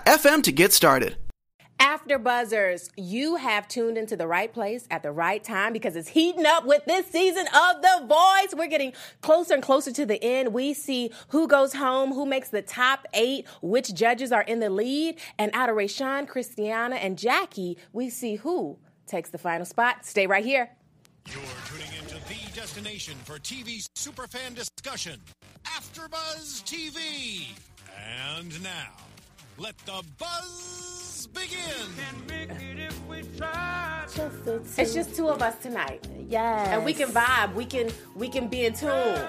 to get started. After Buzzers, you have tuned into the right place at the right time because it's heating up with this season of The Voice. We're getting closer and closer to the end. We see who goes home, who makes the top 8, which judges are in the lead, and out of Rayshawn, Christiana, and Jackie, we see who takes the final spot. Stay right here. You're tuning into the destination for TV superfan discussion, AfterBuzz TV. And now, let the buzz begin. It's just two of us tonight. Yes. And we can vibe. We can be in tune.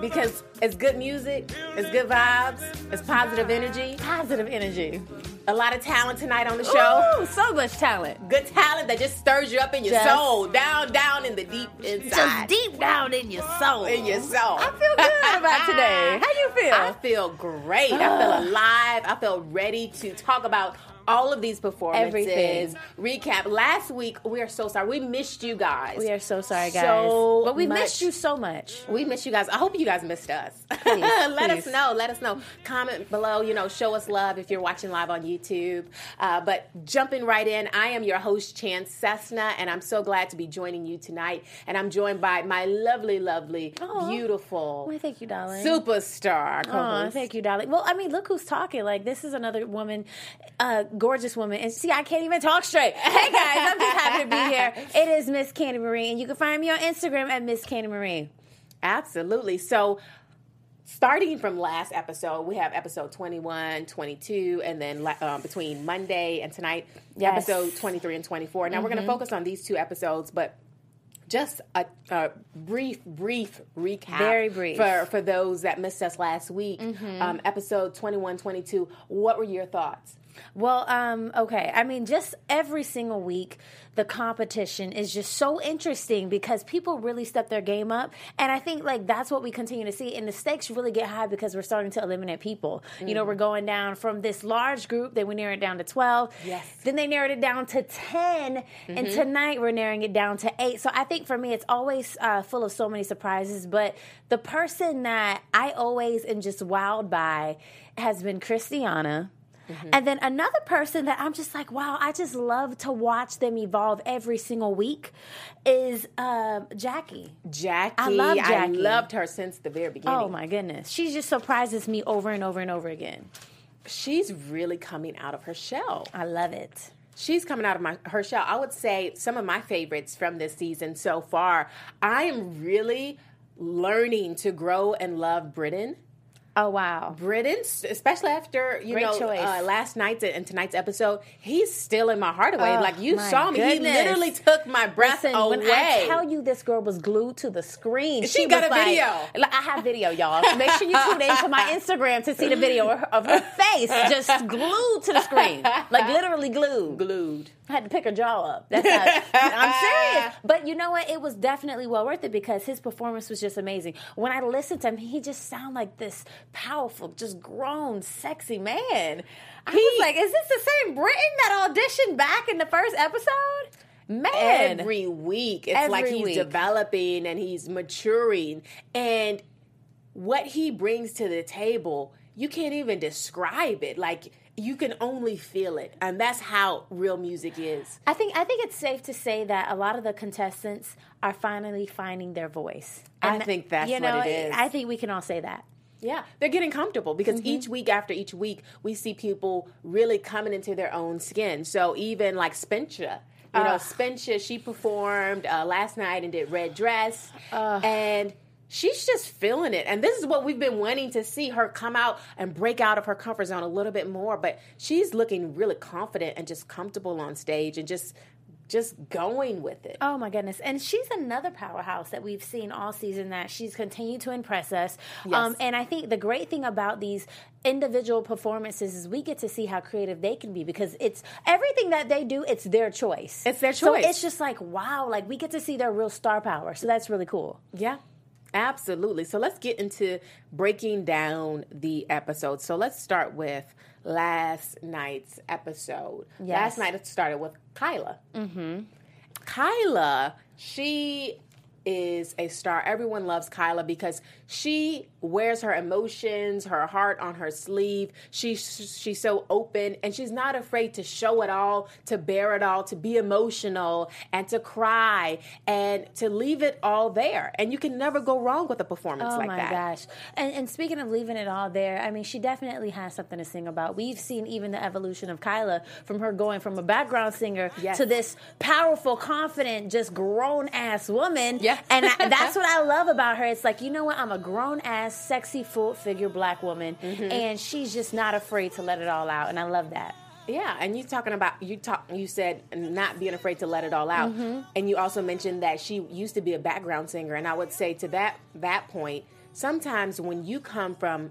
Because it's good music, it's good vibes, it's positive energy. Positive energy. A lot of talent tonight on the show. Ooh, so much talent. Good talent that just stirs you up in your soul. Down in the deep inside. Just deep down in your soul. In your soul. I feel good about today. How you feel? I feel great. I feel alive. I feel ready to talk about all of these performances. Everything. Recap. Last week, we are so sorry. We missed you guys. We are so sorry, guys. But we missed you so much. We missed you guys. I hope you guys missed us. Please, Let us know. Let us know. Comment below. You know, show us love if you're watching live on YouTube. But jumping right in, I am your host, Chan Cessna, and I'm so glad to be joining you tonight. And I'm joined by my lovely, beautiful... Well, thank you, darling. Superstar. Oh, thank you, darling. Well, I mean, look who's talking. Like, this is another woman... gorgeous woman. And see, I can't even talk straight. Hey, guys, I'm just happy to be here. It is Miss Candy Marie, and you can find me on Instagram at Miss Candy Marie. Absolutely. So, starting from last episode, we have episode 21, 22, and then between Monday and tonight, episode 23 and 24. Now, we're going to focus on these two episodes, but just a brief recap. Very brief. For those that missed us last week, episode 21, 22, what were your thoughts? Well, okay. I mean, just every single week, the competition is just so interesting because people really step their game up. And I think, like, that's what we continue to see. And the stakes really get high because we're starting to eliminate people. You know, we're going down from this large group, then we narrowed it down to 12. Yes. Then they narrowed it down to 10. And tonight we're narrowing it down to 8. So I think for me, it's always full of so many surprises. But the person that I always am just wowed by has been Christiana. And then another person that I'm just like, wow, I just love to watch them evolve every single week is Jackie. I love Jackie. I loved her since the very beginning. Oh, my goodness. She just surprises me over and over and over again. She's really coming out of her shell. I love it. She's coming out of her shell. I would say some of my favorites from this season so far. I am really learning to grow and love Britain. Oh, wow. Britain, especially after, last night's and tonight's episode, he's still in my heart away. Like, you saw me. Goodness. He literally took my breath away. When I tell you this girl was glued to the screen. She got a video. Like, I have video, y'all. So make sure you tune in to my Instagram to see the video of her face just glued to the screen. Like, literally glued. I had to pick her jaw up. That's I'm serious. But you know what? It was definitely well worth it because his performance was just amazing. When I listened to him, he just sounded like this powerful, just grown, sexy man. I was like, is this the same Britain that auditioned back in the first episode? Man. Every week. It's like he's developing and he's maturing. And what he brings to the table, you can't even describe it. Like, you can only feel it, and that's how real music is. I think it's safe to say that a lot of the contestants are finally finding their voice. And I think that's what it is. I think we can all say that. Yeah, they're getting comfortable because each week after each week, we see people really coming into their own skin. So even like Spencer, You know, Spencer, she performed last night and did Red Dress. And she's just feeling it. And this is what we've been wanting to see, her come out and break out of her comfort zone a little bit more. But she's looking really confident and just comfortable on stage and just going with it. Oh, my goodness. And she's another powerhouse that we've seen all season that she's continued to impress us. Yes. And I think the great thing about these individual performances is we get to see how creative they can be, because it's everything that they do, it's their choice. It's their choice. So it's just like, wow, like we get to see their real star power. So that's really cool. Yeah. Absolutely. So let's get into breaking down the episode. So let's start with last night's episode. Yes. Last night it started with Kyla. Mm-hmm. Kyla, she is a star. Everyone loves Kyla because she wears her emotions, her heart on her sleeve. She's so open, and she's not afraid to show it all, to bear it all, to be emotional and to cry and to leave it all there. And you can never go wrong with a performance like that. Oh, my gosh. And speaking of leaving it all there, I mean, she definitely has something to sing about. We've seen even the evolution of Kyla from her going from a background singer to this powerful, confident, just grown-ass woman. Yeah. And that's what I love about her. It's like, you know what? I'm a grown-ass, sexy, full-figure black woman, and she's just not afraid to let it all out, and I love that. Yeah, and you talking about, you said not being afraid to let it all out, and you also mentioned that she used to be a background singer, and I would say to that point, sometimes when you come from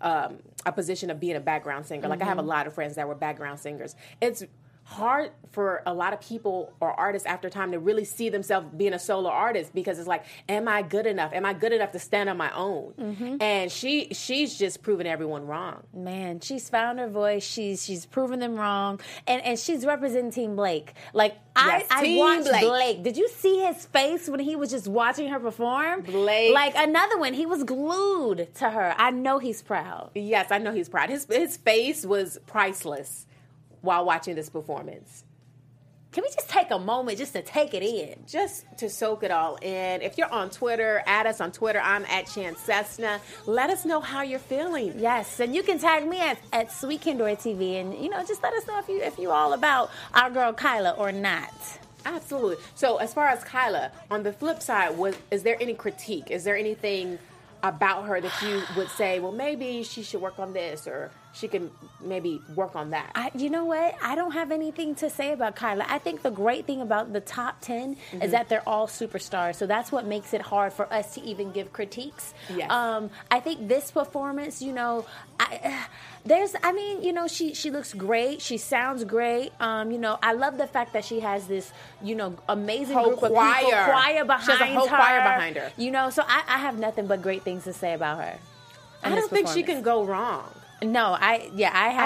a position of being a background singer, like I have a lot of friends that were background singers, it's hard for a lot of people or artists after time to really see themselves being a solo artist, because it's like, am I good enough? Am I good enough to stand on my own? And she's just proven everyone wrong. Man, she's found her voice. She's proven them wrong. And she's representing Team Blake. Like, yes, I watched Blake. Did you see his face when he was just watching her perform? Blake. Like another one. He was glued to her. I know he's proud. Yes, I know he's proud. His face was priceless while watching this performance. Can we just take a moment just to take it in? Just to soak it all in. If you're on Twitter, add us on Twitter. I'm at Chance Cessna. Let us know how you're feeling. Yes, and you can tag me at Sweet Kendora TV, and you know, just let us know if you all about our girl Kyla or not. Absolutely. So as far as Kyla, on the flip side, is there any critique? Is there anything about her that you would say, well, maybe she should work on this, or she can maybe work on that? You know what? I don't have anything to say about Kyla. I think the great thing about the top 10 is that they're all superstars, so that's what makes it hard for us to even give critiques. Yes. I think this performance, you know, she looks great. She sounds great. You know, I love the fact that she has this, you know, amazing whole group of people, choir behind her. She has a whole choir behind her. You know, so I have nothing but great things to say about her. I don't think she can go wrong. No, I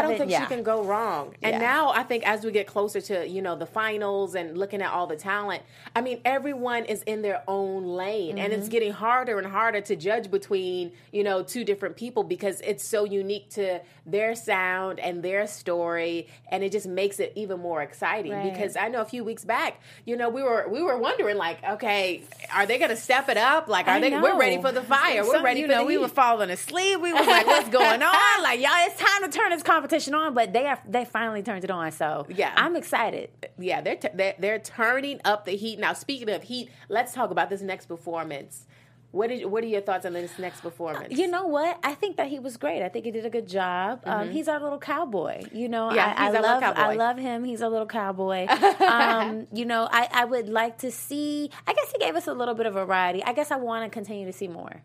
don't think she can go wrong. And now I think as we get closer to, you know, the finals and looking at all the talent, I mean, everyone is in their own lane, and it's getting harder and harder to judge between, you know, two different people, because it's so unique to their sound and their story, and it just makes it even more exciting. Right. Because I know a few weeks back, you know, we were wondering, like, okay, are they going to step it up? Like, we're ready for the fire. We're ready for the heat. We were falling asleep. We were like, what's going on? Like, y'all, it's time to turn this competition on, but they finally turned it on, so yeah, I'm excited. Yeah, they're turning up the heat. Now, speaking of heat, let's talk about this next performance. What are your thoughts on this next performance? You know what? I think that he was great. I think he did a good job. He's our little cowboy. You know, yeah, I love him. He's our little cowboy. You know, I would like to see, I guess he gave us a little bit of variety. I guess I want to continue to see more.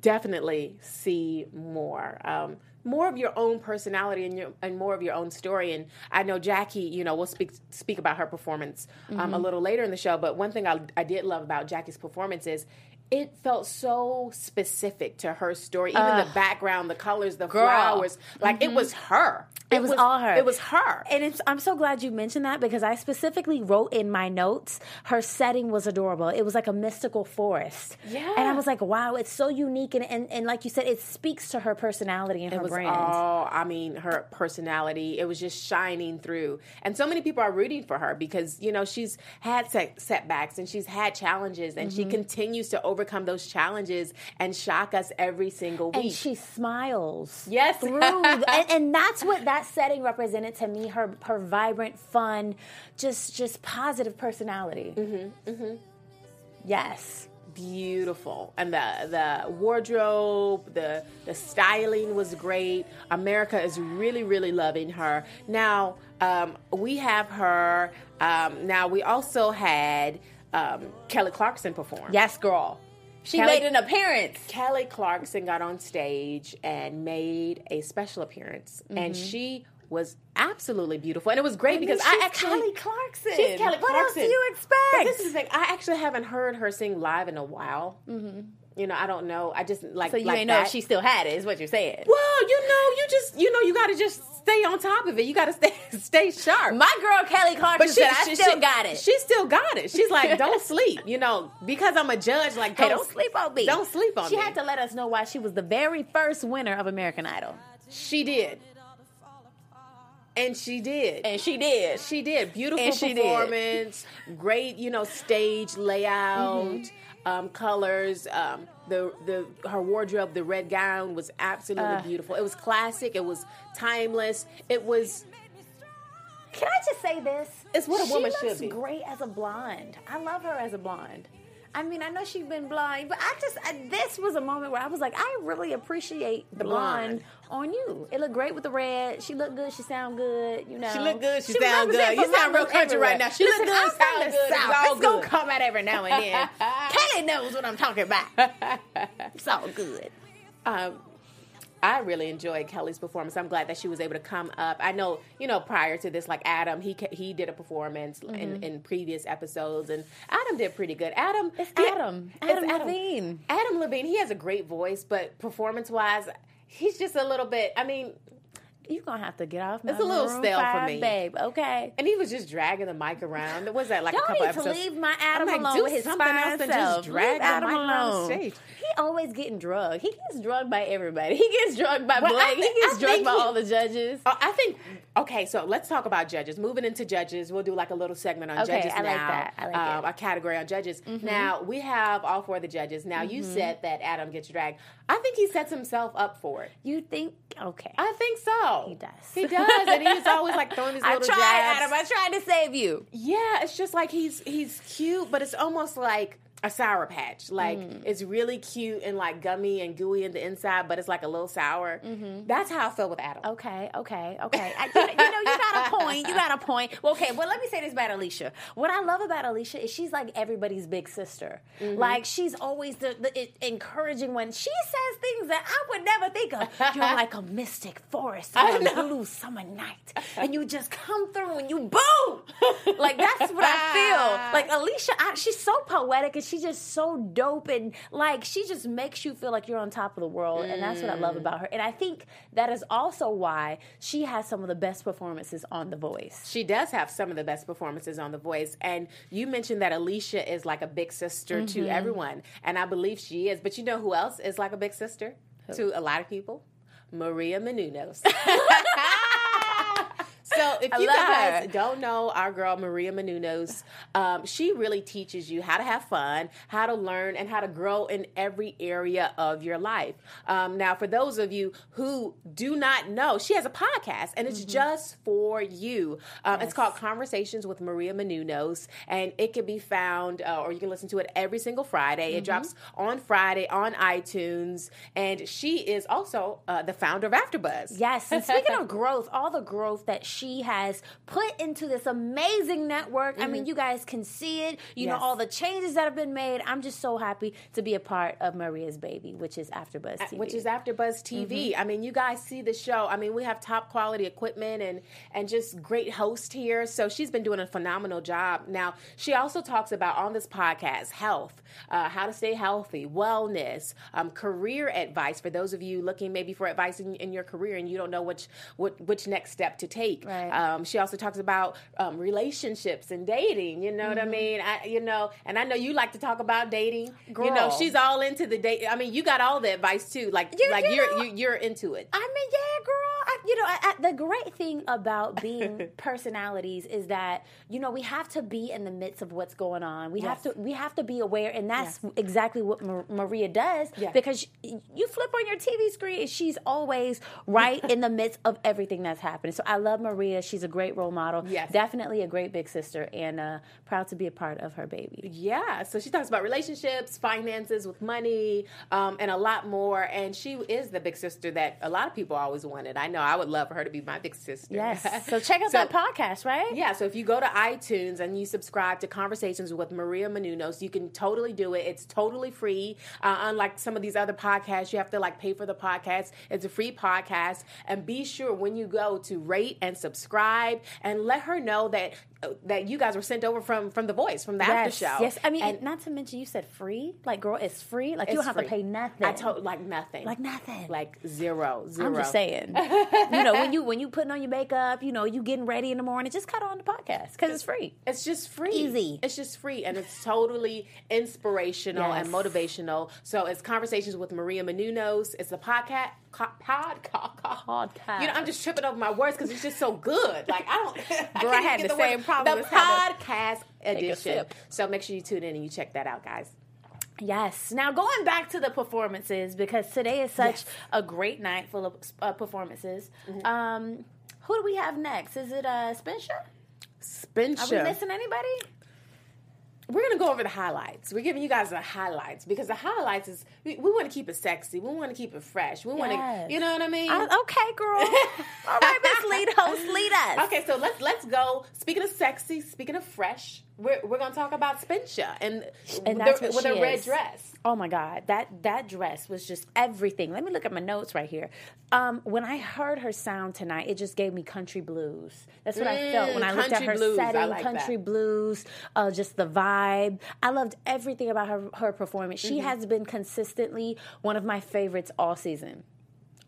Definitely see more. More of your own personality and more of your own story. And I know Jackie, you know, will speak about her performance a little later in the show. But one thing I did love about Jackie's performance is it felt so specific to her story. Even the background, the colors, the flowers. Like, it was her. It was all her. It was her. And I'm so glad you mentioned that, because I specifically wrote in my notes, her setting was adorable. It was like a mystical forest. Yeah. And I was like, wow, it's so unique. And like you said, it speaks to her personality and her brand. Her personality. It was just shining through. And so many people are rooting for her because, you know, she's had setbacks and she's had challenges, and she continues to overcome overcome those challenges and shock us every single week. And she smiles. Yes. Through, and that's what that setting represented to me, her vibrant, fun, just positive personality. Mm-hmm. Mm-hmm. Yes. Beautiful. And the wardrobe, the styling was great. America is really, really loving her. Now, we have her. Now, we also had Kelly Clarkson perform. Yes, girl. She made an appearance. Kelly Clarkson got on stage and made a special appearance. Mm-hmm. And she was absolutely beautiful, and it was great because she's Kelly Clarkson. She's Kelly Clarkson. What else do you expect? But this is the thing. I actually haven't heard her sing live in a while. Mm-hmm. You know, I don't know. I just like so you like ain't that. Know if she still had it. Is what you're saying? Well, you got to just stay on top of it. You got to stay sharp. My girl Kelly Clarkson said, "I still got it." She still got it. She's like, "Don't sleep," you know, because I'm a judge. Like, don't sleep on me. Don't sleep on me. She had to let us know why she was the very first winner of American Idol. She did. And she did. And she did. She did. Beautiful performance. Great, stage layout, mm-hmm. Colors. Her wardrobe, the red gown was absolutely beautiful. It was classic. It was timeless. It was. Can I just say this? It's what a woman should be. She looks great as a blonde. I love her as a blonde. I mean, I know she's been blind, but this was a moment where I was like, I really appreciate the blonde on you. It looked great with the red. She looked good. She sound good. She looked good. She sound good. You sound real country everywhere. Right now. She looked good. Sound good. It's going to come out every now and then. Kelly knows what I'm talking about. It's all good. I really enjoyed Kelly's performance. I'm glad that she was able to come up. I know, prior to this, like Adam, he did a performance mm-hmm. in previous episodes, and Adam did pretty good. Adam Levine. Adam Levine, he has a great voice, but performance-wise, he's just a little bit, you're going to have to get off my room. It's a little stale for me. Babe, okay. And he was just dragging the mic around. It was that like a couple episodes. Y'all need to leave my Adam alone do with his something else and just drag Adam alone. He always getting drugged. He gets drugged by everybody. He gets drugged by Blake. He gets drugged by all the judges. So let's talk about judges. Moving into judges, we'll do like a little segment on judges now. Okay, I like that. I like it. A category on judges. Mm-hmm. Now, we have all four of the judges. Now, you said that Adam gets dragged. I think he sets himself up for it. You think? Okay. I think so. He does. He does, and he's always like throwing these little jabs. Adam. I tried to save you. Yeah, it's just like he's cute, but it's almost like a sour patch. Like it's really cute and like gummy and gooey in the inside, but it's like a little sour. Mm-hmm. That's how I felt with Adam. Okay. You got a point. Well, okay. Well, let me say this about Alicia. What I love about Alicia is she's like everybody's big sister. Mm-hmm. Like she's always the encouraging one. She says things that I would never think of. You're like a mystic forest on a blue summer night, and you just come through and you boom. Like that's what I feel. Like Alicia, she's so poetic and she's just so dope, and like she just makes you feel like you're on top of the world, and that's what I love about her. And I think that is also why she has some of the best performances on The Voice. She does have some of the best performances on The Voice, and you mentioned that Alicia is like a big sister to everyone, and I believe she is. But you know who else is like a big sister to a lot of people? Maria Menounos. So if you guys don't know our girl Maria Menounos, she really teaches you how to have fun, how to learn, and how to grow in every area of your life. Now, for those of you who do not know, she has a podcast, and it's just for you. It's called Conversations with Maria Menounos, and it can be found, or you can listen to it every single Friday. It drops on Friday on iTunes, and she is also the founder of AfterBuzz. Yes, and speaking of growth, all the growth that she has put into this amazing network. Mm-hmm. I mean, you guys can see it. You know, all the changes that have been made. I'm just so happy to be a part of Maria's baby, which is AfterBuzz TV. Mm-hmm. I mean, you guys see the show. I mean, we have top quality equipment and just great hosts here. So she's been doing a phenomenal job. Now, she also talks about on this podcast health, how to stay healthy, wellness, career advice for those of you looking maybe for advice in your career and you don't know which next step to take. Right. Right. She also talks about relationships and dating. You know mm-hmm. what I mean? And I know you like to talk about dating. Girl. You know, she's all into the date. I mean, you got all the advice too. You're into it. I mean, yeah, girl. The great thing about being personalities is that we have to be in the midst of what's going on. We yes. have to be aware, and that's yes. exactly what Maria does. Yes. Because you flip on your TV screen, and she's always right in the midst of everything that's happening. So I love Maria. She's a great role model. Yes. Definitely a great big sister, and proud to be a part of her baby. Yeah. So she talks about relationships, finances with money, and a lot more. And she is the big sister that a lot of people always wanted. I know. I would love for her to be my big sister. Yes. So check out that podcast, right? Yeah. So if you go to iTunes and you subscribe to Conversations with Maria Menounos, you can totally do it. It's totally free. Unlike some of these other podcasts, you have to pay for the podcast. It's a free podcast. And be sure when you go to rate and subscribe and let her know that you guys were sent over from The Voice, from the yes, after show. Yes, I mean, and not to mention you said free. Like, girl, it's free. Like, you don't have to pay nothing. I told, nothing. Like, nothing. Like, zero. I'm just saying. When you putting on your makeup, you getting ready in the morning, just cut on the podcast because it's free. It's just free. Easy. It's just free, and it's totally inspirational yes. and motivational. So it's Conversations with Maria Menounos. It's the podcast. I'm just tripping over my words because it's just so good. Girl, I had the same problem. The podcast edition. So make sure you tune in and you check that out, guys. Yes. Now, going back to the performances, because today is such yes. a great night full of performances. Mm-hmm. Who do we have next? Is it Spencer? Spencer. Are we missing anybody? We're going to go over the highlights. We're giving you guys the highlights because the highlights is we want to keep it sexy. We want to keep it fresh. We want yes. to, you know what I mean? Okay, girl. All right, Miss Lead Host, lead us. Okay, so let's go. Speaking of sexy, speaking of fresh, we're going to talk about Spencer and that's what she is. Red dress. Oh my God, that dress was just everything. Let me look at my notes right here. When I heard her sound tonight, it just gave me country blues. That's what I felt when I looked at her blues, setting, country that. Blues, just the vibe. I loved everything about her performance. She mm-hmm. has been consistently one of my favorites all season.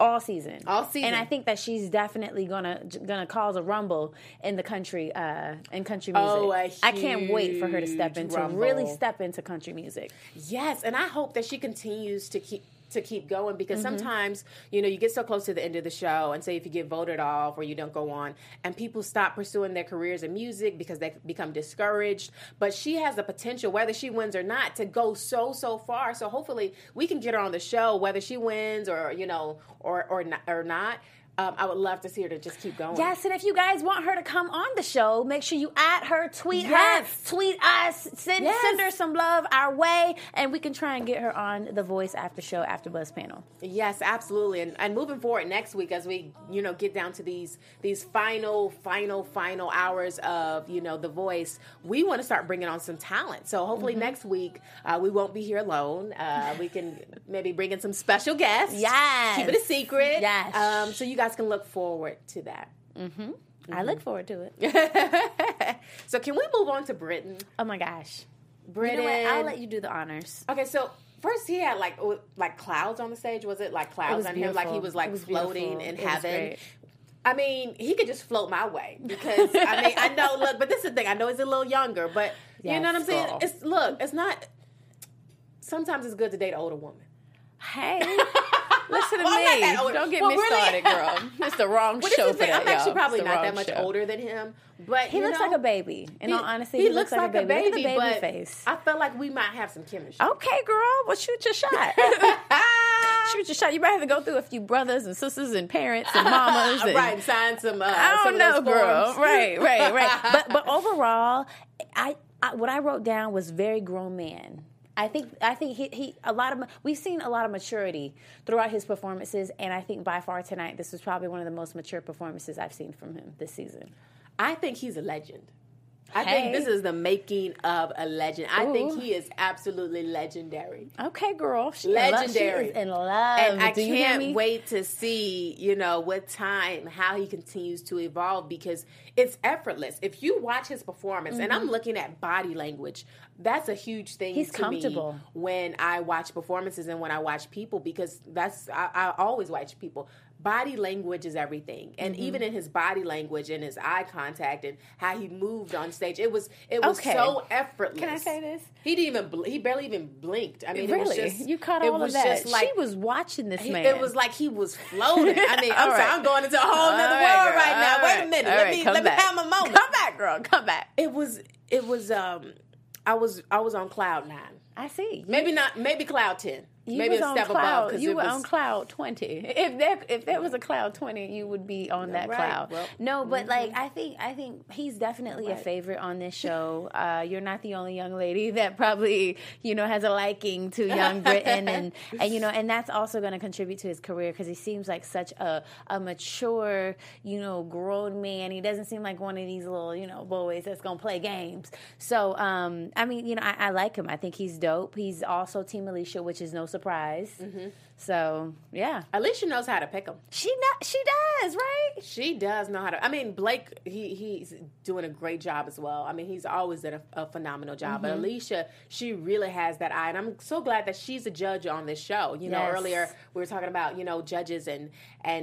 And I think that she's definitely gonna cause a rumble in the country in country music. Oh, a huge I can't wait for her to step into country music. Yes, and I hope that she continues to keep going because mm-hmm. sometimes, you get so close to the end of the show and say if you get voted off or you don't go on and people stop pursuing their careers in music because they become discouraged. But she has the potential, whether she wins or not, to go so far. So hopefully we can get her on the show, whether she wins or, or not. I would love to see her to just keep going. Yes, and if you guys want her to come on the show, make sure you add her, tweet yes. her, tweet us, send her some love our way, and we can try and get her on The Voice After Show, AfterBuzz panel. Yes, absolutely. And moving forward next week as we, get down to these final hours of, The Voice, we want to start bringing on some talent. So hopefully mm-hmm. next week we won't be here alone. We can maybe bring in some special guests. Yes. Keep it a secret. Yes. So you guys can look forward to that. Mm-hmm. Mm-hmm. I look forward to it. So can we move on to Britton? Oh my gosh, Britton! You know what? I'll let you do the honors. Okay, so first he had like clouds on the stage. Was it like clouds on him? Like he was like was floating beautiful. In it heaven. I mean, he could just float my way because I know. Look, but this is the thing. I know he's a little younger, but you know what I'm saying. Girl. It's not. Sometimes it's good to date an older woman. Hey. Listen to me. Don't get me started, girl. It's the wrong show for that, I'm actually probably not that much older than him. But he looks like a baby. In all honesty, he looks like a baby. Look at the baby face. I felt like we might have some chemistry. Okay, girl. Well, shoot your shot. Shoot your shot. You might have to go through a few brothers and sisters and parents and mamas. And, right. And sign some. I don't know, girl. Right. But overall, I what I wrote down was very grown man. I think he we've seen a lot of maturity throughout his performances, and I think by far tonight this was probably one of the most mature performances I've seen from him this season. I think he's a legend. I think this is the making of a legend. Ooh. I think he is absolutely legendary. Okay, girl. She legendary. She is in love. And I can't wait to see, what time, how he continues to evolve because it's effortless. If you watch his performance, mm-hmm. and I'm looking at body language, that's a huge thing He's to comfortable. Me when I watch performances and when I watch people because I always watch people. body language is everything. And even in his body language and his eye contact and how he moved on stage, it was so effortless. Can I say this? He didn't even he barely even blinked. I mean, really? It was just, you caught all of that. Like, she was watching this man. It was like he was floating. I mean, I'm sorry, I'm going into a whole nother world right now. Wait a minute. Let me have my moment. Come back, girl. Come back. It was I was on cloud 9. I see. Maybe cloud 10. Maybe a step above. You were on cloud 20. If there was a cloud 20, you would be on that cloud. Well, no, but like I think he's definitely a favorite on this show. You're not the only young lady that probably has a liking to young Britain, and that's also going to contribute to his career because he seems like such a mature grown man. He doesn't seem like one of these little boys that's going to play games. So I like him. I think he's dope. He's also Team Alicia, which is no surprise. So yeah, Alicia knows how to pick them. She does, right? She does know how to. I mean, Blake, he's doing a great job as well. I mean, he's always done a phenomenal job. But Alicia, she really has that eye, and I'm so glad that she's a judge on this show. Earlier we were talking about judges and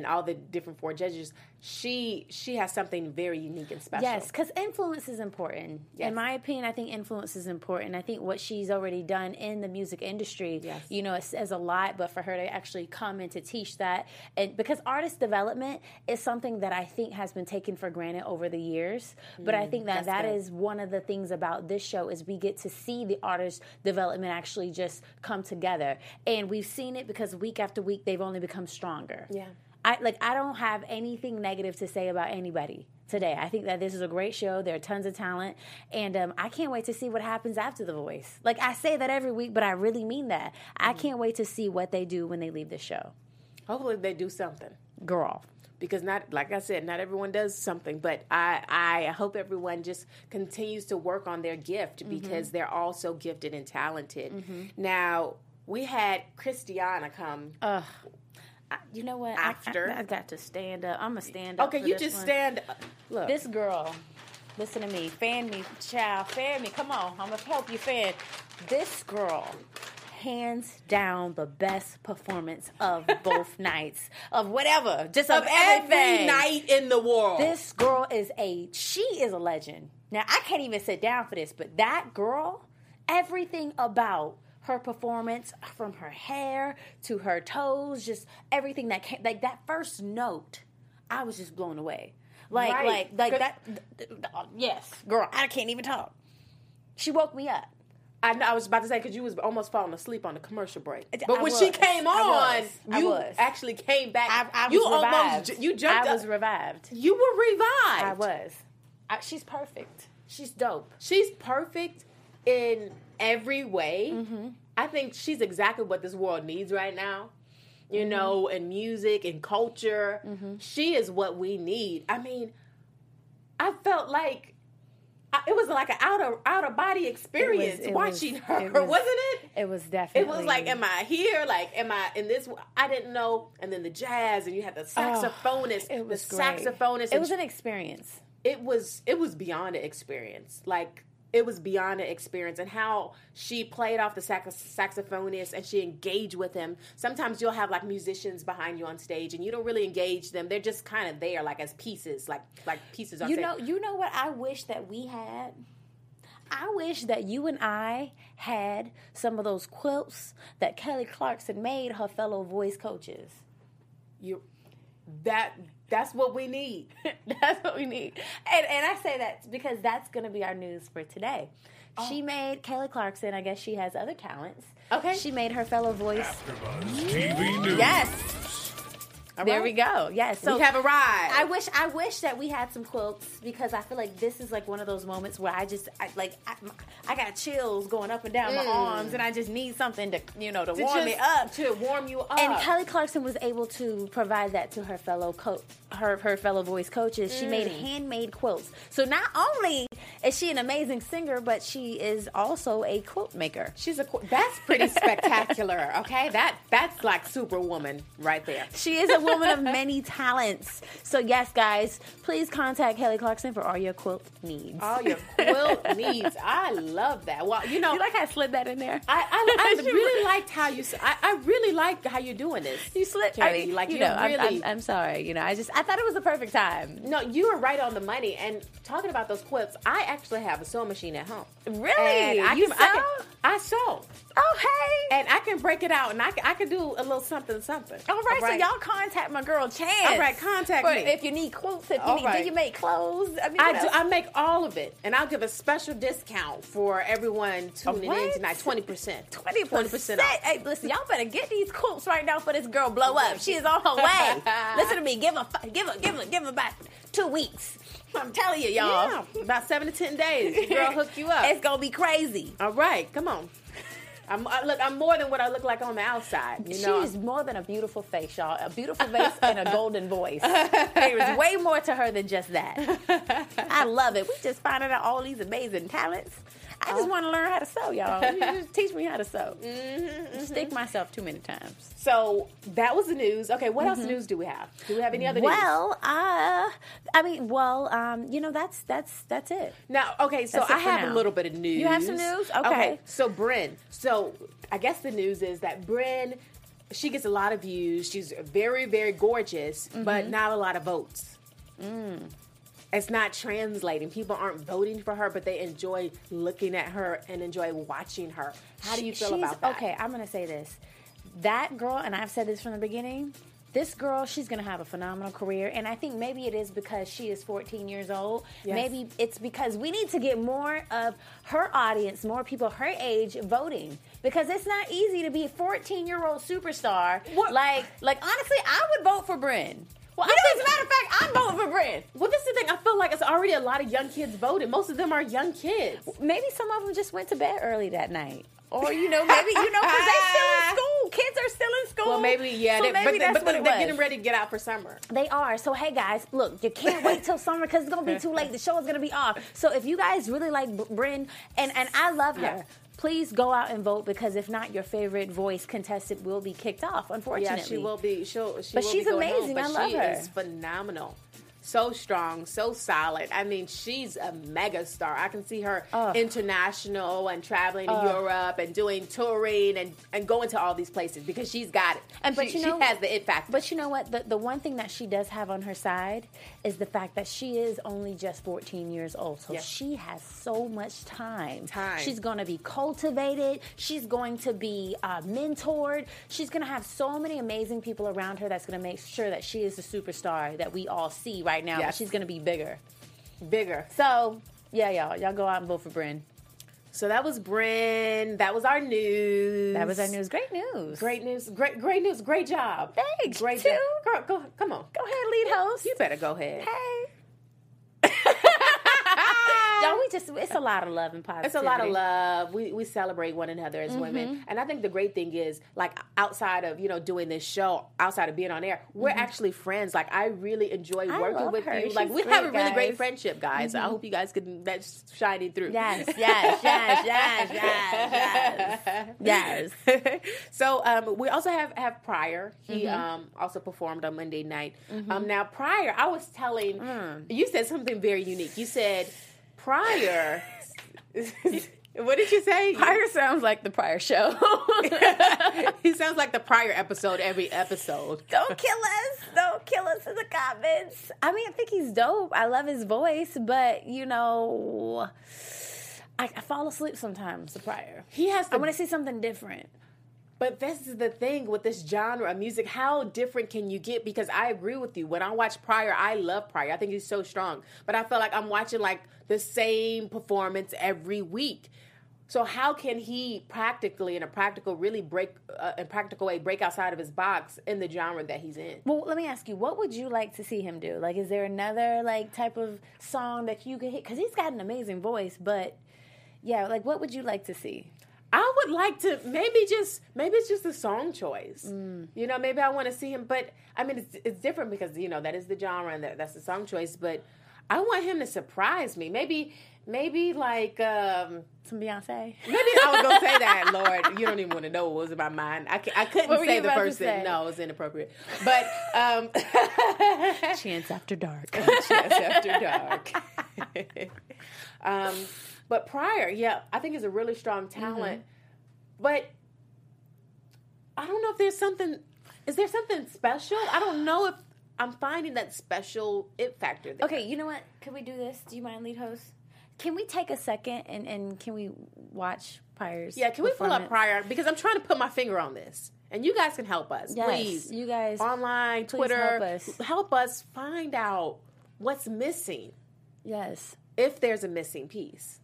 all the different 4 judges. She has something very unique and special. Yes, because influence is important. Yes. In my opinion, I think influence is important. I think what she's already done in the music industry, it says a lot, but for her to actually come and to teach that, and because artist development is something that I think has been taken for granted over the years, but I think that is one of the things about this show is we get to see the artist development actually just come together. And we've seen it because week after week, they've only become stronger. Yeah. I don't have anything negative to say about anybody today. I think that this is a great show. There are tons of talent. And I can't wait to see what happens after The Voice. Like, I say that every week, but I really mean that. I can't wait to see what they do when they leave the show. Hopefully they do something. Girl. Because not everyone does something, but I hope everyone just continues to work on their gift because they're all so gifted and talented. Now, we had Christiana come. Ugh. You know what? After I got to stand up. I'm going to stand up. Okay, you just stand up. Look. This girl, listen to me. Fan me, child. Fan me. Come on. I'm going to help you fan. This girl, hands down, the best performance of both nights. Of whatever. Just of everything. Every night in the world. This girl is she is a legend. Now, I can't even sit down for this, but that girl, everything about her performance, from her hair to her toes, just everything that came, like that first note, I was just blown away. Like, right. like that. Yes, girl, I can't even talk. She woke me up. I know. I was about to say because you was almost falling asleep on the commercial break, but she came on, I actually came back. You jumped. I was revived. You were revived. I was. She's perfect. She's dope. She's perfect in every way. I think she's exactly what this world needs right now, in music and culture. She is what we need. I mean, I felt like it was like an out of body experience watching her, wasn't it? It was definitely. It was like, am I here? Like, am I in this? I didn't know. And then the jazz, and you had the saxophonist. It was great. It was an experience. It was beyond an experience. Like, it was beyond an experience, and how she played off the saxophonist and she engaged with him. Sometimes you'll have like musicians behind you on stage and you don't really engage them. They're just kind of there like as pieces, like pieces on stage. You know what I wish that we had? I wish that you and I had some of those quilts that Kelly Clarkson made her fellow voice coaches. That's what we need. That's what we need. And I say that because that's going to be our news for today. Oh. She made Kelly Clarkson. I guess she has other talents. Okay. She made her fellow voice. AfterBuzz TV News. Yes. All there right. we go. Yes. So we have arrived. I wish that we had some quilts because I feel like this is like one of those moments where I got chills going up and down my arms, and I just need something to to warm me up. To warm you up. And Kelly Clarkson was able to provide that to her fellow voice coaches. She made handmade quilts. So not only is she an amazing singer, but she is also a quilt maker. She's a that's pretty spectacular, okay? That's like Superwoman right there. She is a woman of many talents. So yes, guys, please contact Kelly Clarkson for all your quilt needs. All your quilt needs. I love that. Well, you know, you like how I slid that in there? I really liked how you. I really like how you're doing this. You slid, Kelly. Like you know, really. I'm sorry. You know, I thought it was the perfect time. No, you were right on the money. And talking about those quilts, I actually have a sewing machine at home. Really? And you sew? I sew. Oh, hey. And I can break it out, and I can do a little something. All right, so y'all contact my girl, Chance. All right, contact me. If you need quilts, do you make clothes? I mean, I do. I make all of it, and I'll give a special discount for everyone tuning in tonight, 20%. 20% off. Hey, listen, y'all better get these quilts right now for this girl blow up. She is on her way. Listen to me. Give her about 2 weeks. I'm telling you, y'all. Yeah. About 7 to 10 days, girl, hook you up. It's gonna be crazy. All right, come on. I'm more than what I look like on the outside. You know? She's more than a beautiful face, y'all. A beautiful face and a golden voice. There is way more to her than just that. I love it. We just finding out all these amazing talents. I just want to learn how to sew, y'all. You just teach me how to sew. Mm-hmm. Stick myself too many times. So that was the news. Okay, what else news do we have? Do we have any other news? That's it. Now, okay, so I have a little bit of news. You have some news? Okay. So Brynn. So I guess the news is that Brynn, she gets a lot of views. She's very, very gorgeous, but not a lot of votes. Mm. It's not translating. People aren't voting for her, but they enjoy looking at her and enjoy watching her. How do you feel about that? Okay, I'm going to say this. That girl, and I've said this from the beginning, this girl, she's going to have a phenomenal career. And I think maybe it is because she is 14 years old. Yes. Maybe it's because we need to get more of her audience, more people her age voting. Because it's not easy to be a 14-year-old superstar. What? Like honestly, I would vote for Brynn. Well, as a matter of fact, I'm voting for Brynn. Well, this is the thing. I feel like it's already a lot of young kids voted. Most of them are young kids. Maybe some of them just went to bed early that night. Or, you know, maybe, you know, because they're still in school. Kids are still in school. Well, maybe, yeah. So they're getting ready to get out for summer. They are. So, hey, guys, look, you can't wait till summer because it's going to be too late. The show is going to be off. So, if you guys really like Brynn, and I love her. Yeah. Please go out and vote because if not, your favorite voice contestant will be kicked off, unfortunately. Yeah, she will be. She's amazing. I love her. She is phenomenal. So strong, so solid. I mean, she's a mega star. I can see her international and traveling to Europe and doing touring and going to all these places because she's got it. And she has the it factor. But you know what? The one thing that she does have on her side is the fact that she is only just 14 years old. So she has so much time. She's going to be cultivated. She's going to be mentored. She's going to have so many amazing people around her that's going to make sure that she is the superstar that we all see right now, but she's going to be bigger. So, yeah, y'all go out and vote for Brynn. So that was Brynn. That was our news. Great news. Great news. Great job. Thanks. Great job. Girl, come on. Go ahead, lead host. You better go ahead. Hey. Y'all, it's a lot of love and positivity. It's a lot of love. We celebrate one another as women. And I think the great thing is, like, outside of, you know, doing this show, outside of being on air, we're actually friends. Like, I really enjoy working with you. Like, we have a really great friendship, guys. I hope you guys can, that's shining through. Yes. So, we also have Pryor. He also performed on Monday night. Now, Pryor, I was telling, you said something very unique. You said, Pryor, what did you say? Pryor sounds like the Pryor show. He sounds like the Pryor episode every episode. Don't kill us. Don't kill us in the comments. I mean, I think he's dope. I love his voice, but, you know, I fall asleep sometimes to Pryor. I want to see something different. But this is the thing with this genre of music. How different can you get? Because I agree with you. When I watch Pryor, I love Pryor. I think he's so strong. But I feel like I'm watching like the same performance every week. So how can he break outside of his box in the genre that he's in? Well, let me ask you, what would you like to see him do? Like, is there another like type of song that you could hit? Because he's got an amazing voice. But yeah, like what would you like to see? I would like to maybe it's just a song choice. You know, maybe I want to see him, but I mean, it's different because, you know, that is the genre and that's the song choice, but I want him to surprise me. Maybe Maybe like some Beyonce. Maybe I was gonna say that. Lord, you don't even want to know what was in my mind. I couldn't say the person. No, it's inappropriate. But Chance After Dark. Chance After Dark. But Pryor, yeah, I think is a really strong talent. Mm-hmm. But I don't know if there's something. Is there something special? I don't know if I'm finding that special it factor there. Okay, you know what? Could we do this? Do you mind, lead host? Can we take a second and can we watch Pryor's? Yeah, can we pull up Pryor? Because I'm trying to put my finger on this. And you guys can help us. Yes, please. You guys. Online, Twitter. Help us. Help us find out what's missing. Yes. If there's a missing piece.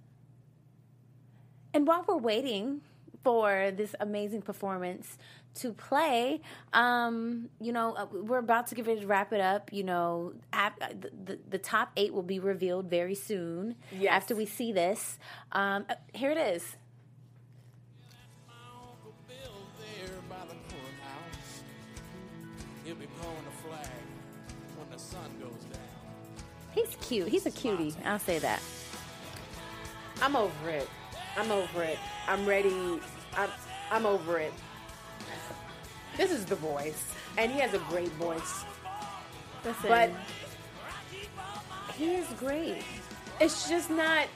And while we're waiting for this amazing performance to play, we're about to get ready to wrap it up. You know, the top 8 will be revealed very soon. Yes. After we see this. Here it is. My Uncle Bill there by the courthouse. He'll be blowing the flag when the sun goes down. He's cute. He's a cutie. I'll say that. I'm over it. I'm ready. I'm over it. This is The Voice, and he has a great voice. Listen, but he is great. It's just not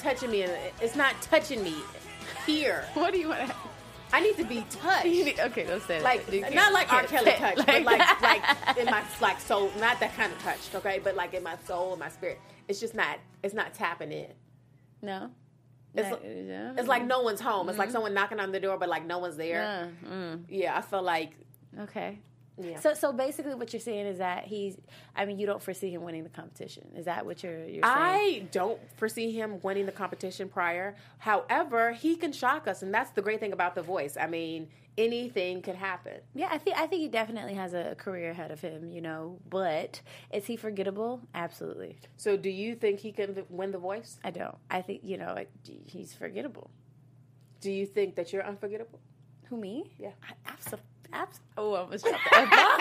touching me. It's not touching me here. What do you want? I need to be touched. Okay, don't say that. Like not like R. Kelly touch, but like in my soul. Not that kind of touch, okay? But like in my soul and my spirit, it's just not. It's not tapping in. No. It's like no one's home. It's like someone knocking on the door, but like no one's there. Yeah, I feel like okay. Yeah. So basically, what you're saying is that you don't foresee him winning the competition. Is that what you're saying? I don't foresee him winning the competition, Pryor. However, he can shock us, and that's the great thing about The Voice. I mean, anything could happen. Yeah, I think he definitely has a career ahead of him. You know, but is he forgettable? Absolutely. So, do you think he can win The Voice? I don't. I think he's forgettable. Do you think that you're unforgettable? Who, me? Yeah, absolutely. I almost dropped the F-bomb.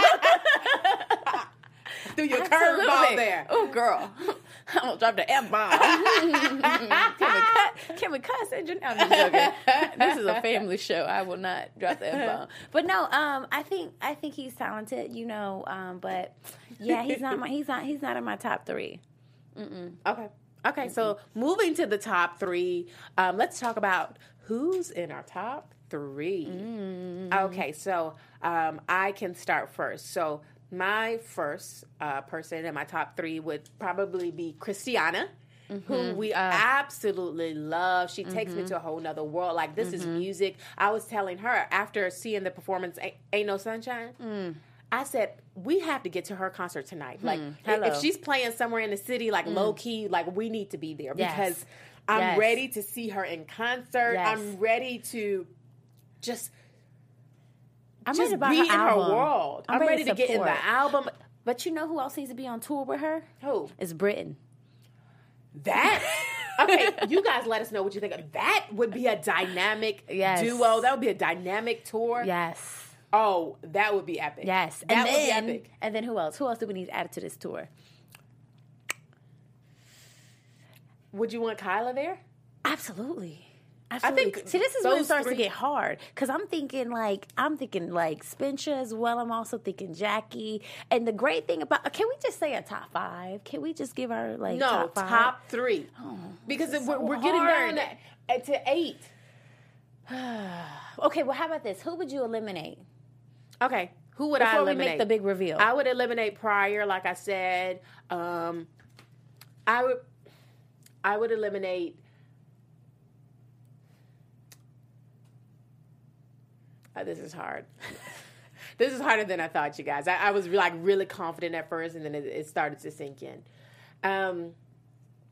Through your curveball there. Oh, girl. I almost dropped the F-bomb. Can we cuss? I'm just joking. This is a family show. I will not drop the F-bomb. But no, I think he's talented, but yeah, he's not in my top 3. Mm-mm. Okay. Mm-mm. So moving to the top 3, let's talk about who's in our top 3. Okay, so I can start first. So my first person in my top 3 would probably be Christiana, who we absolutely love. She takes me to a whole nother world. Like, this is music. I was telling her after seeing the performance, Ain't No Sunshine, I said, we have to get to her concert tonight. Like, if she's playing somewhere in the city, like low-key, like, we need to be there because I'm ready to see her in concert. Yes. I'm ready to... Just be in her world. I'm ready to get in the album. But you know who else needs to be on tour with her? Who? It's Britton. That? Okay, you guys let us know what you think of. That would be a dynamic duo. That would be a dynamic tour. Yes. Oh, that would be epic. Yes. That would be epic. And then who else? Who else do we need to add to this tour? Would you want Kyla there? Absolutely. Absolutely. I think this is when it starts to get hard because I'm thinking like Spencer as well. I'm also thinking Jackie. And the great thing about can we just say a top 5? Can we just give our top 5? No, top 3 because we're getting down to 8. Okay, well, how about this? Who would you eliminate? Okay, who would I eliminate? Before we make the big reveal, I would eliminate Pryor, like I said. I would eliminate. This is hard. This is harder than I thought, you guys. I was like really confident at first, and then it started to sink in.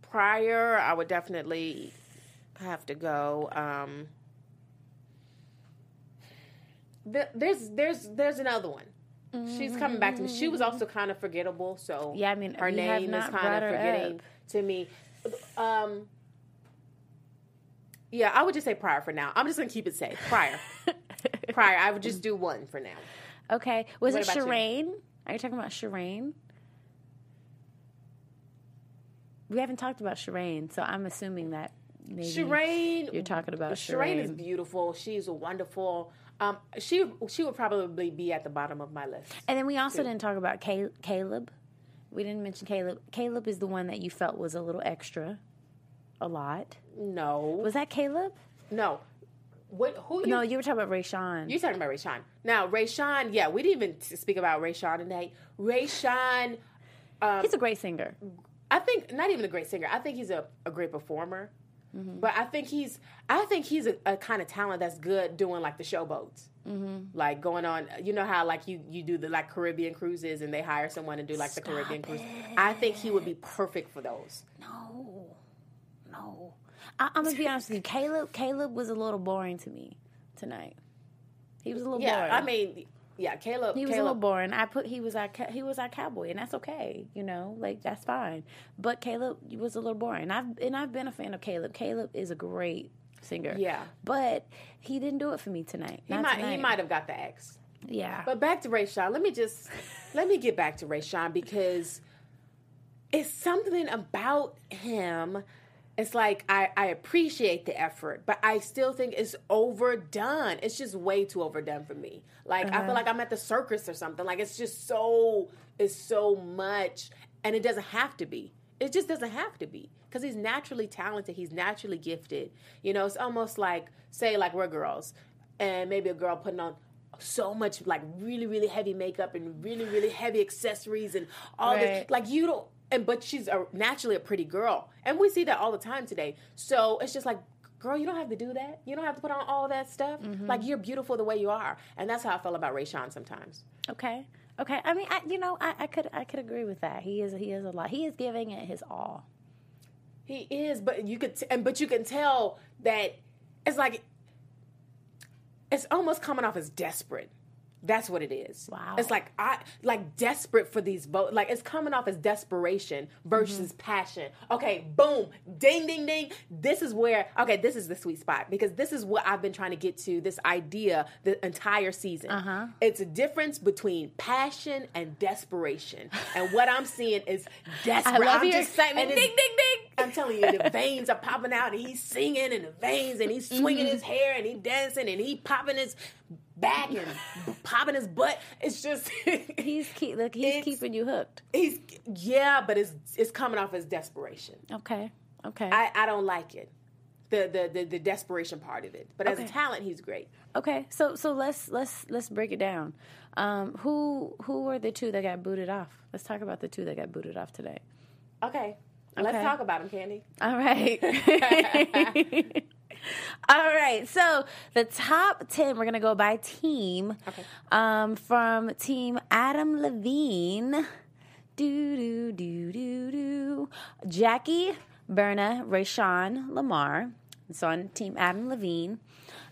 Pryor, I would definitely have to go. There's another one. She's coming back to me. She was also kind of forgettable, so yeah. I mean, her name is kind of forgetting to me. Yeah, I would just say Pryor for now. I'm just gonna keep it safe. Pryor. I would just do one for now. Okay. Was it Shireen? Are you talking about Shireen? We haven't talked about Shireen, so I'm assuming that maybe Shireen, you're talking about Shireen. Shireen is beautiful. She's wonderful. She would probably be at the bottom of my list. And then we also didn't talk about Caleb. We didn't mention Caleb. Caleb is the one that you felt was a little extra, a lot. No. Was that Caleb? No. What? Who? No, you were talking about Rayshawn. You're talking about Rayshawn. Now, Rayshawn, yeah, we didn't even speak about Rayshawn today. Rayshawn. He's a great singer. I think, not even a great singer. I think he's a great performer. Mm-hmm. But I think he's a kind of talent that's good doing, like, the showboats. Mm-hmm. Like, going on, you know how, like, you do the, like, Caribbean cruises and they hire someone to do, like, the Caribbean cruise. I think he would be perfect for those. No. I'm going to be honest with you. Caleb was a little boring to me tonight. He was a little boring. Yeah, I mean... Yeah, Caleb. He was a little boring. He was our cowboy, and that's okay. You know, like that's fine. But Caleb was a little boring. I've been a fan of Caleb. Caleb is a great singer. Yeah, but he didn't do it for me tonight. He might have got the X. Yeah. But back to Rayshawn. Let me get back to Rayshawn because it's something about him. It's like, I appreciate the effort, but I still think it's overdone. It's just way too overdone for me. Like, I feel like I'm at the circus or something. Like, it's just so much, and it doesn't have to be. It just doesn't have to be, because he's naturally talented. He's naturally gifted. You know, it's almost like, say, like, we're girls, and maybe a girl putting on so much, like, really, really heavy makeup and really, really heavy accessories and all this. Like, you don't... But she's naturally a pretty girl. And we see that all the time today. So it's just like, girl, you don't have to do that. You don't have to put on all that stuff. Mm-hmm. Like, you're beautiful the way you are. And that's how I felt about Rayshawn sometimes. Okay. I mean, I could agree with that. He is a lot. He is giving it his all. He is, but you can tell that it's like, it's almost coming off as desperate. That's what it is. Wow. It's like desperate for these votes. Like, it's coming off as desperation versus passion. Okay, boom, ding, ding, ding. This is where, this is the sweet spot, because this is what I've been trying to get to, this idea, the entire season. Uh-huh. It's a difference between passion and desperation. And what I'm seeing is desperate. I love your excitement. Ding, ding, ding. I'm telling you, the veins are popping out, and he's singing in the veins, and he's swinging his hair, and he's dancing, and he's popping his back and popping his butt. It's just... He's keeping you hooked. But it's coming off as desperation. Okay. I don't like it. The desperation part of it. But as a talent, he's great. Okay. So let's break it down. Who were the two that got booted off? Let's talk about the two that got booted off today. Okay. Let's talk about them, Candy. All right. All right. So the top 10, we're going to go by team. Okay. From team Adam Levine, Jackie, Berna, Rayshawn, Lamar. It's on team Adam Levine.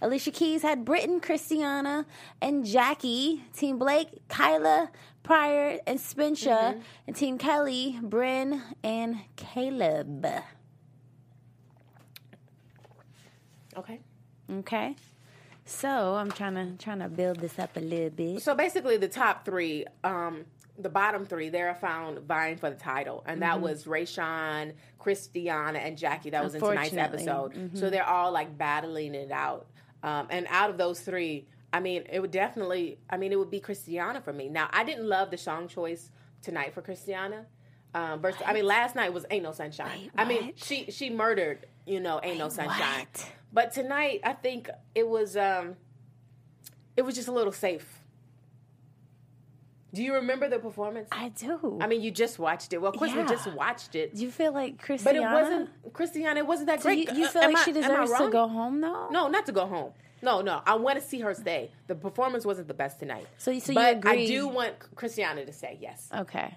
Alicia Keys had Britton, Christiana, and Jackie. Team Blake, Kyla, Pryor, and Spencer. Mm-hmm. And team Kelly, Brynn, and Caleb. Okay. So I'm trying to build this up a little bit. So basically, the top three, the bottom three, they're found vying for the title, and that was Rayshawn, Christiana, and Jackie. That was in tonight's episode. Mm-hmm. So they're all like battling it out. And out of those three, I mean, it would be Christiana for me. Now, I didn't love the song choice tonight for Christiana. Versus, I mean, last night was Ain't No Sunshine. Wait, I mean, she murdered, you know, Ain't No Sunshine. What? But tonight, I think it was just a little safe. Do you remember the performance? I do. I mean, you just watched it. Well, of course, we just watched it. You feel like Christiana? But it wasn't that great. You feel like she deserves to go home, though? No, not to go home. No. I want to see her stay. The performance wasn't the best tonight. So but you agree? I do want Christiana to stay, yes. Okay.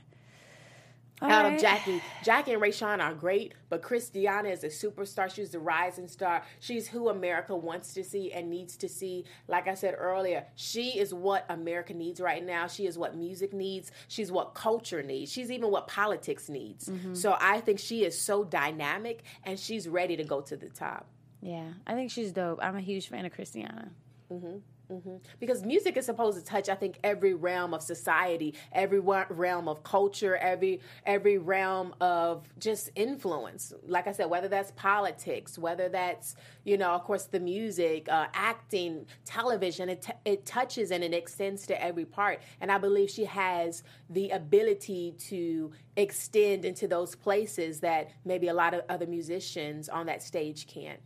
Out of Jackie. Jackie and Rayshawn are great, but Christiana is a superstar. She's the rising star. She's who America wants to see and needs to see. Like I said earlier, she is what America needs right now. She is what music needs. She's what culture needs. She's even what politics needs. Mm-hmm. So I think she is so dynamic, and she's ready to go to the top. Yeah, I think she's dope. I'm a huge fan of Christiana. Mm-hmm. Mm-hmm. Because music is supposed to touch, I think, every realm of society, every realm of culture, every realm of just influence. Like I said, whether that's politics, whether that's, you know, of course, the music, acting, television, it touches and it extends to every part. And I believe she has the ability to extend into those places that maybe a lot of other musicians on that stage can't.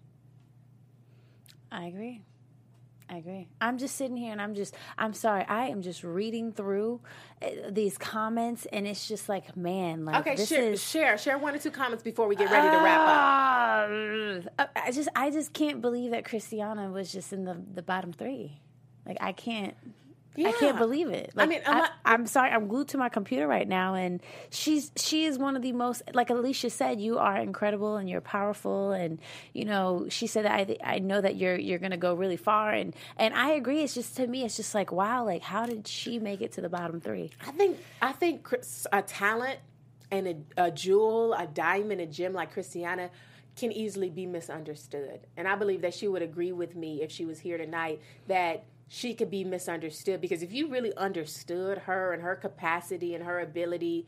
I agree. I'm just sitting here and I am just reading through these comments, and it's just like, man, like, okay, this is... share one or two comments before we get ready to wrap up. I just can't believe that Christiana was just in the bottom three. Like, I can't... Yeah. I can't believe it. Like, I mean, I'm sorry. I'm glued to my computer right now, and she is one of the most. Like Alicia said, you are incredible and you're powerful, and you know. She said that I know that you're going to go really far, and I agree. It's just, to me, it's just like, wow. Like, how did she make it to the bottom three? I think a talent and a jewel, a diamond, a gem like Christiana can easily be misunderstood, and I believe that she would agree with me if she was here tonight that she could be misunderstood, because if you really understood her and her capacity and her ability,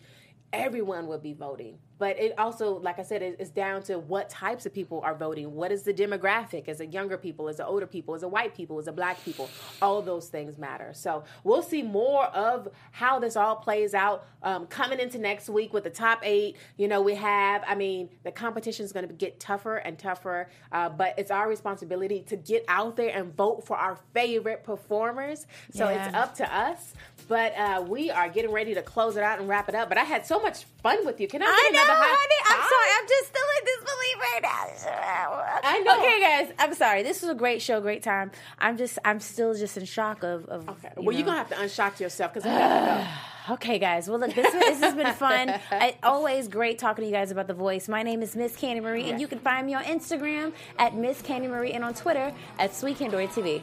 everyone would be voting. But it also, like I said, it's down to what types of people are voting. What is the demographic? Is it younger people? Is it older people? Is it white people? Is it black people? All those things matter. So we'll see more of how this all plays out coming into next week with the top 8. You know, we have, I mean, the competition is going to get tougher and tougher, but it's our responsibility to get out there and vote for our favorite performers. So yeah. It's up to us. But we are getting ready to close it out and wrap it up. But I had so much fun with you. Can I know, honey. I'm sorry. I'm just still in disbelief right now. I know. Okay, guys. I'm sorry. This was a great show, great time. I'm still just in shock of okay. Well, you're going to have to unshock yourself because I don't know. Okay, guys. Well, look, this has been fun. Always great talking to you guys about The Voice. My name is Miss Candy Marie, and you can find me on Instagram at Miss Candy Marie and on Twitter at Sweet Candori TV.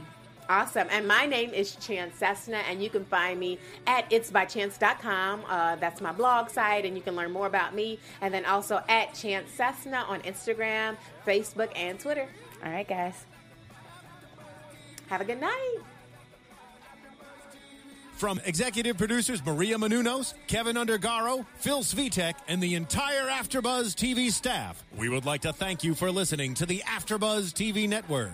Awesome. And my name is Chance Cessna, and you can find me at itsbychance.com. That's my blog site, and you can learn more about me. And then also at Chance Cessna on Instagram, Facebook, and Twitter. All right, guys. Have a good night. From executive producers Maria Menounos, Kevin Undergaro, Phil Svitek, and the entire AfterBuzz TV staff, we would like to thank you for listening to the AfterBuzz TV Network.